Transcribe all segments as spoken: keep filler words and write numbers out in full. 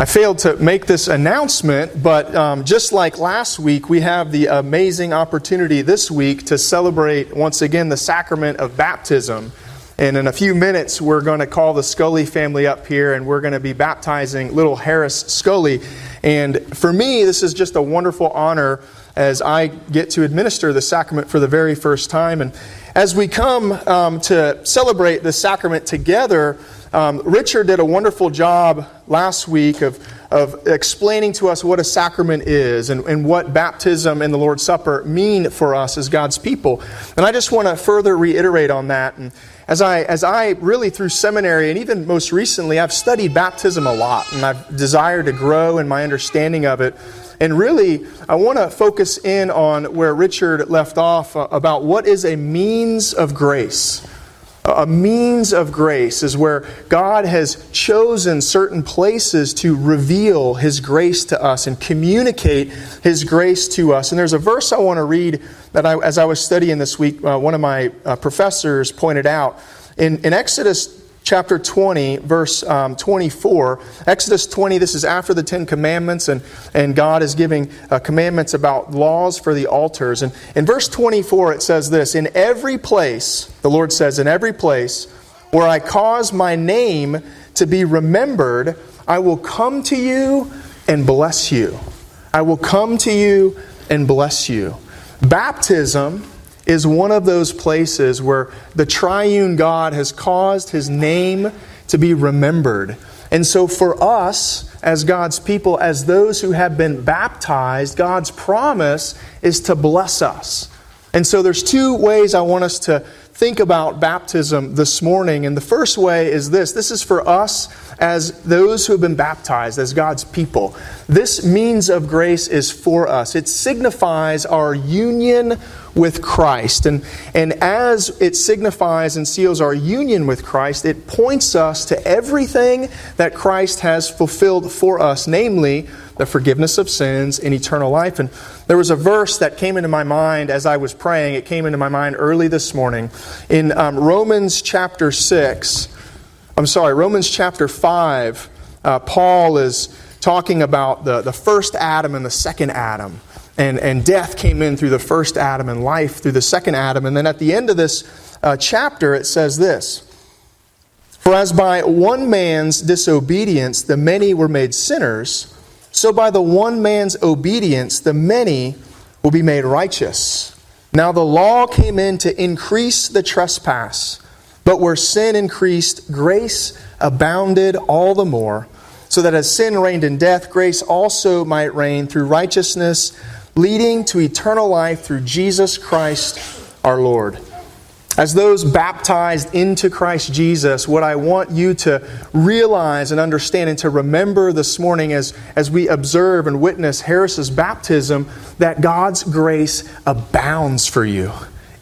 I failed to make this announcement, but um, just like last week, we have the amazing opportunity this week to celebrate, once again, the sacrament of baptism. And in a few minutes, we're going to call the Scully family up here, and we're going to be baptizing little Harris Scully. And for me, this is just a wonderful honor as I get to administer the sacrament for the very first time. And as we come um, to celebrate the sacrament together, um, Richard did a wonderful job last week of, of explaining to us what a sacrament is and, and what baptism and the Lord's Supper mean for us as God's people. And I just want to further reiterate on that. And As I as I really through seminary and even most recently, I've studied baptism a lot, and I've desired to grow in my understanding of it. And really, I want to focus in on where Richard left off about what is a means of grace. A means of grace is where God has chosen certain places to reveal His grace to us and communicate His grace to us. And there's a verse I want to read that I, as I was studying this week, uh, one of my uh, professors pointed out. In, in Exodus chapter twenty, verse um, twenty-four, Exodus twenty, this is after the Ten Commandments, and, and God is giving uh, commandments about laws for the altars. And in verse twenty-four, it says this, "In every place," the Lord says, "in every place where I cause my name to be remembered, I will come to you and bless you. I will come to you and bless you." Baptism is one of those places where the triune God has caused His name to be remembered. And so for us, as God's people, as those who have been baptized, God's promise is to bless us. And so there's two ways I want us to think about baptism this morning. And the first way is this. This is for us as those who have been baptized, as God's people. This means of grace is for us. It signifies our union with Christ. And, and as it signifies and seals our union with Christ, it points us to everything that Christ has fulfilled for us, namely the forgiveness of sins and eternal life. And there was a verse that came into my mind as I was praying. It came into my mind early this morning. In um, Romans chapter six, I'm sorry, Romans chapter five, uh, Paul is talking about the, the first Adam and the second Adam. And, and death came in through the first Adam and life through the second Adam. And then at the end of this uh, chapter, it says this, "For as by one man's disobedience the many were made sinners, so by the one man's obedience the many will be made righteous. Now the law came in to increase the trespass, but where sin increased, grace abounded all the more, so that as sin reigned in death, grace also might reign through righteousness, leading to eternal life through Jesus Christ our Lord." As those baptized into Christ Jesus, what I want you to realize and understand and to remember this morning as, as we observe and witness Harris's baptism, that God's grace abounds for you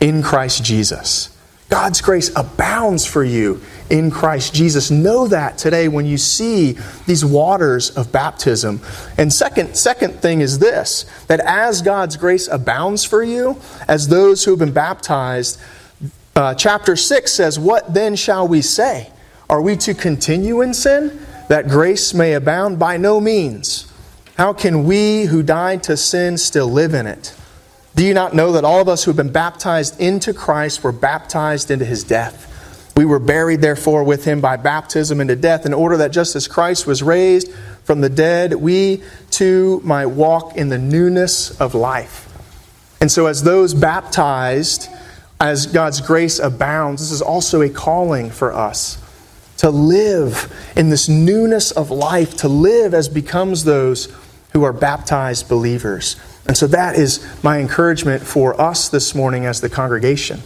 in Christ Jesus. God's grace abounds for you in Christ Jesus. Know that today when you see these waters of baptism. And second, second thing is this, that as God's grace abounds for you, as those who have been baptized, Uh, chapter six says, "What then shall we say? Are we to continue in sin, that grace may abound? By no means. How can we who died to sin still live in it? Do you not know that all of us who have been baptized into Christ were baptized into His death? We were buried, therefore, with Him by baptism into death, in order that just as Christ was raised from the dead, we too might walk in the newness of life." And so as those baptized, as God's grace abounds, this is also a calling for us to live in this newness of life, to live as becomes those who are baptized believers. And so that is my encouragement for us this morning as the congregation.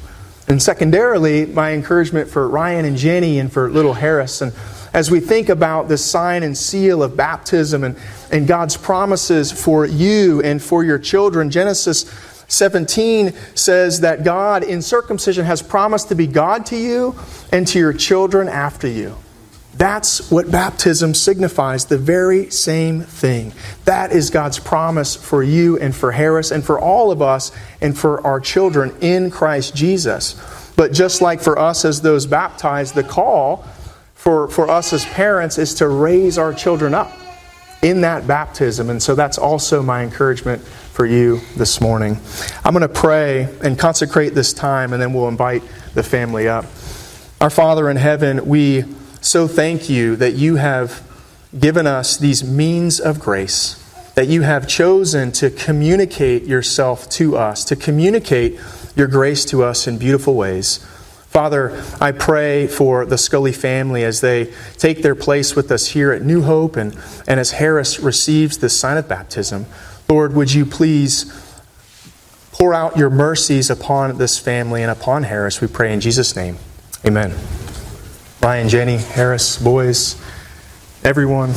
And secondarily, my encouragement for Ryan and Jenny and for little Harris. And as we think about this sign and seal of baptism and, and God's promises for you and for your children, Genesis seventeen says that God in circumcision has promised to be God to you and to your children after you. That's what baptism signifies, the very same thing. That is God's promise for you and for Harris and for all of us and for our children in Christ Jesus. But just like for us as those baptized, the call for, for us as parents is to raise our children up. in that baptism. And so that's also my encouragement for you this morning. I'm going to pray and consecrate this time, and then we'll invite the family up. Our Father in heaven, we so thank you that you have given us these means of grace, that you have chosen to communicate yourself to us, to communicate your grace to us in beautiful ways. Father, I pray for the Scully family as they take their place with us here at New Hope, and, and as Harris receives this sign of baptism. Lord, would you please pour out your mercies upon this family and upon Harris, we pray in Jesus' name. Amen. Ryan, Jenny, Harris, boys, everyone.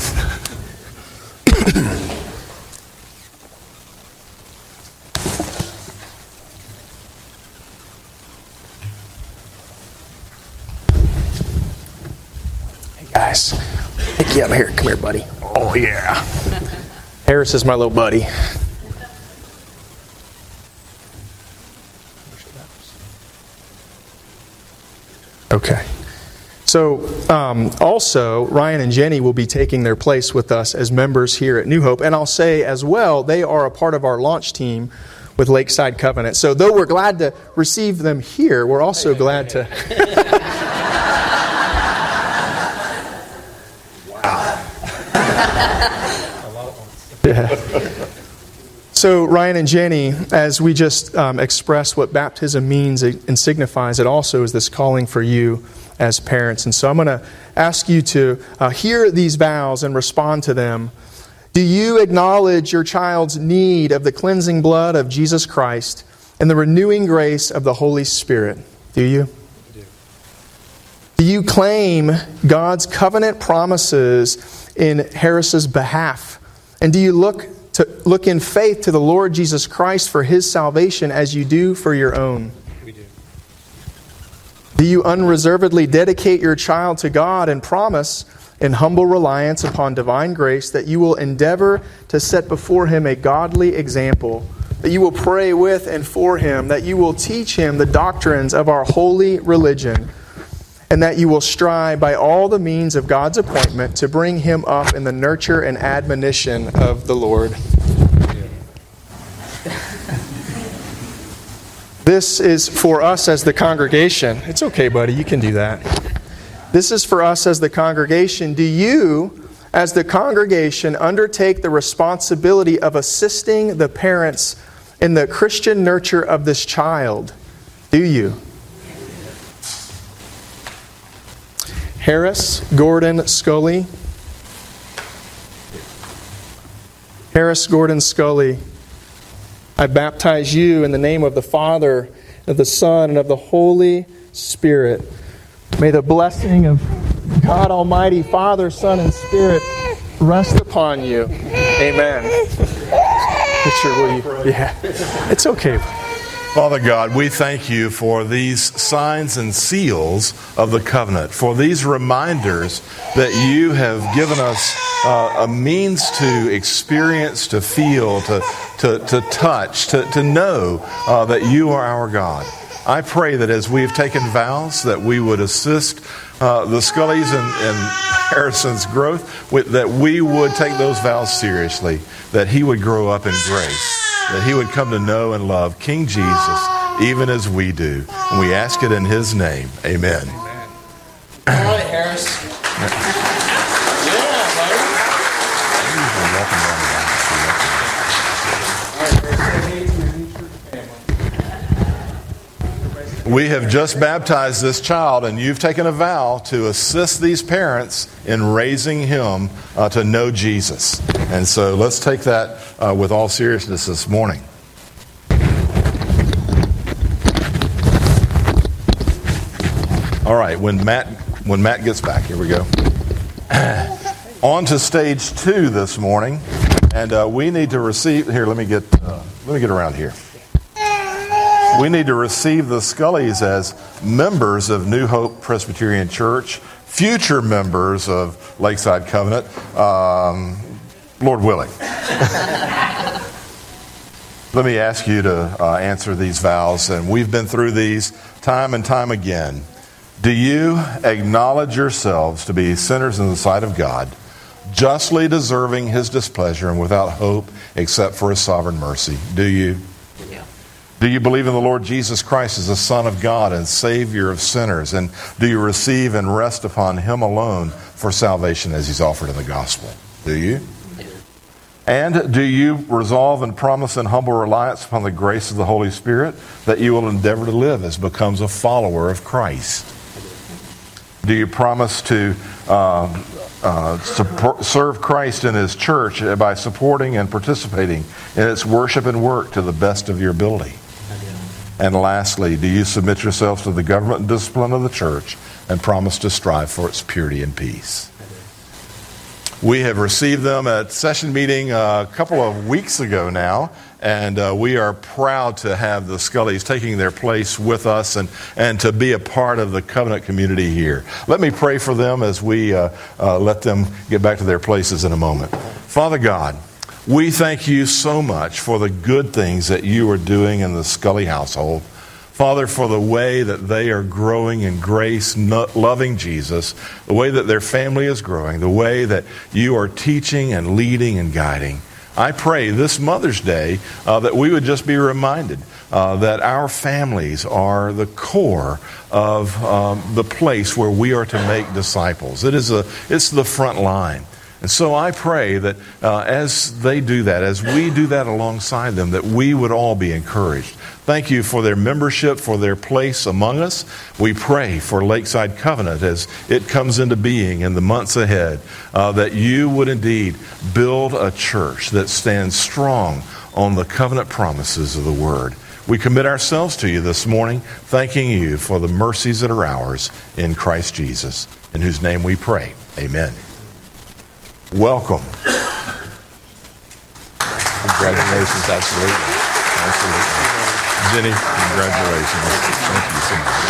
Guys, pick you up here. Come here, buddy. Oh, yeah. Harris is my little buddy. Okay. So, um, also, Ryan and Jenny will be taking their place with us as members here at New Hope. And I'll say as well, they are a part of our launch team with Lakeside Covenant. So, though we're glad to receive them here, we're also glad to... Yeah. So Ryan and Jenny, as we just um, express what baptism means and signifies, it also is this calling for you as parents. And so I'm going to ask you to uh, hear these vows and respond to them. Do you acknowledge your child's need of the cleansing blood of Jesus Christ and the renewing grace of the Holy Spirit? Do you? I do. Do you claim God's covenant promises in Harris's behalf? And do you look to look in faith to the Lord Jesus Christ for His salvation as you do for your own? We do. Do you unreservedly dedicate your child to God and promise in humble reliance upon divine grace that you will endeavor to set before him a godly example, that you will pray with and for him, that you will teach him the doctrines of our holy religion, and that you will strive by all the means of God's appointment to bring him up in the nurture and admonition of the Lord? This is for us as the congregation. It's okay, buddy, you can do that. This is for us as the congregation. Do you, as the congregation, undertake the responsibility of assisting the parents in the Christian nurture of this child? Do you? Harris Gordon Scully. Harris Gordon Scully, I baptize you in the name of the Father, of the Son, and of the Holy Spirit. May the blessing of God Almighty, Father, Son, and Spirit rest upon you. Amen. Richard, will you? Yeah, it's okay. Father God, we thank you for these signs and seals of the covenant, for these reminders that you have given us uh, a means to experience, to feel, to, to, to touch, to, to know uh, that you are our God. I pray that as we have taken vows, that we would assist uh, the Scullys and, and Harrison's growth, with, that we would take those vows seriously, that he would grow up in grace, that he would come to know and love King Jesus, even as we do. And we ask it in his name. Amen. Amen. All right, Harris. Yeah, buddy. We have just baptized this child, and you've taken a vow to assist these parents in raising him uh, to know Jesus. And so let's take that uh, with all seriousness this morning. All right, when Matt when Matt gets back, here we go. On to stage two this morning, and uh, we need to receive. Here, let me get uh, let me get around here. We need to receive the Scullys as members of New Hope Presbyterian Church, future members of Lakeside Covenant. Um, Lord willing. Let me ask you to uh, answer these vows, and we've been through these time and time again. Do you acknowledge yourselves to be sinners in the sight of God, justly deserving his displeasure and without hope except for his sovereign mercy. Do you? Yeah. Do you believe in the Lord Jesus Christ as the Son of God and Savior of sinners? And do you receive and rest upon him alone for salvation as he's offered in the gospel? Do you? Yeah. And do you resolve and promise in humble reliance upon the grace of the Holy Spirit that you will endeavor to live as becomes a follower of Christ? Do you promise to uh, uh, support, serve Christ in his church by supporting and participating in its worship and work to the best of your ability? And lastly, do you submit yourselves to the government and discipline of the church and promise to strive for its purity and peace? We have received them at session meeting a couple of weeks ago now. And uh, we are proud to have the Scullys taking their place with us and, and to be a part of the covenant community here. Let me pray for them as we uh, uh, let them get back to their places in a moment. Father God, we thank you so much for the good things that you are doing in the Scully household. Father, for the way that they are growing in grace, loving Jesus, the way that their family is growing, the way that you are teaching and leading and guiding. I pray this Mother's Day uh, that we would just be reminded uh, that our families are the core of um, the place where we are to make disciples. It is a, it's the front line. And so I pray that uh, as they do that, as we do that alongside them, that we would all be encouraged. Thank you for their membership, for their place among us. We pray for Lakeside Covenant as it comes into being in the months ahead, uh, that you would indeed build a church that stands strong on the covenant promises of the Word. We commit ourselves to you this morning, thanking you for the mercies that are ours in Christ Jesus, in whose name we pray. Amen. Welcome. Congratulations, absolutely. Absolutely. Jenny, congratulations. Thank you so much.